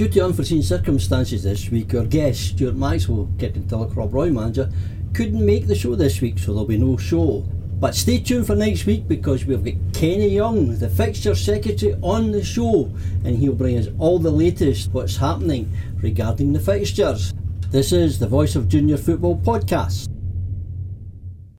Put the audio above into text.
Due to unforeseen circumstances this week, our guest, Stuart Maxwell, Kirkintilloch Rob Roy manager, couldn't make the show this week, so there'll be no show. But stay tuned for next week, because we've got Kenny Young, the fixture secretary, on the show, and he'll bring us all the latest what's happening regarding the fixtures. This is the Voice of Junior Football podcast.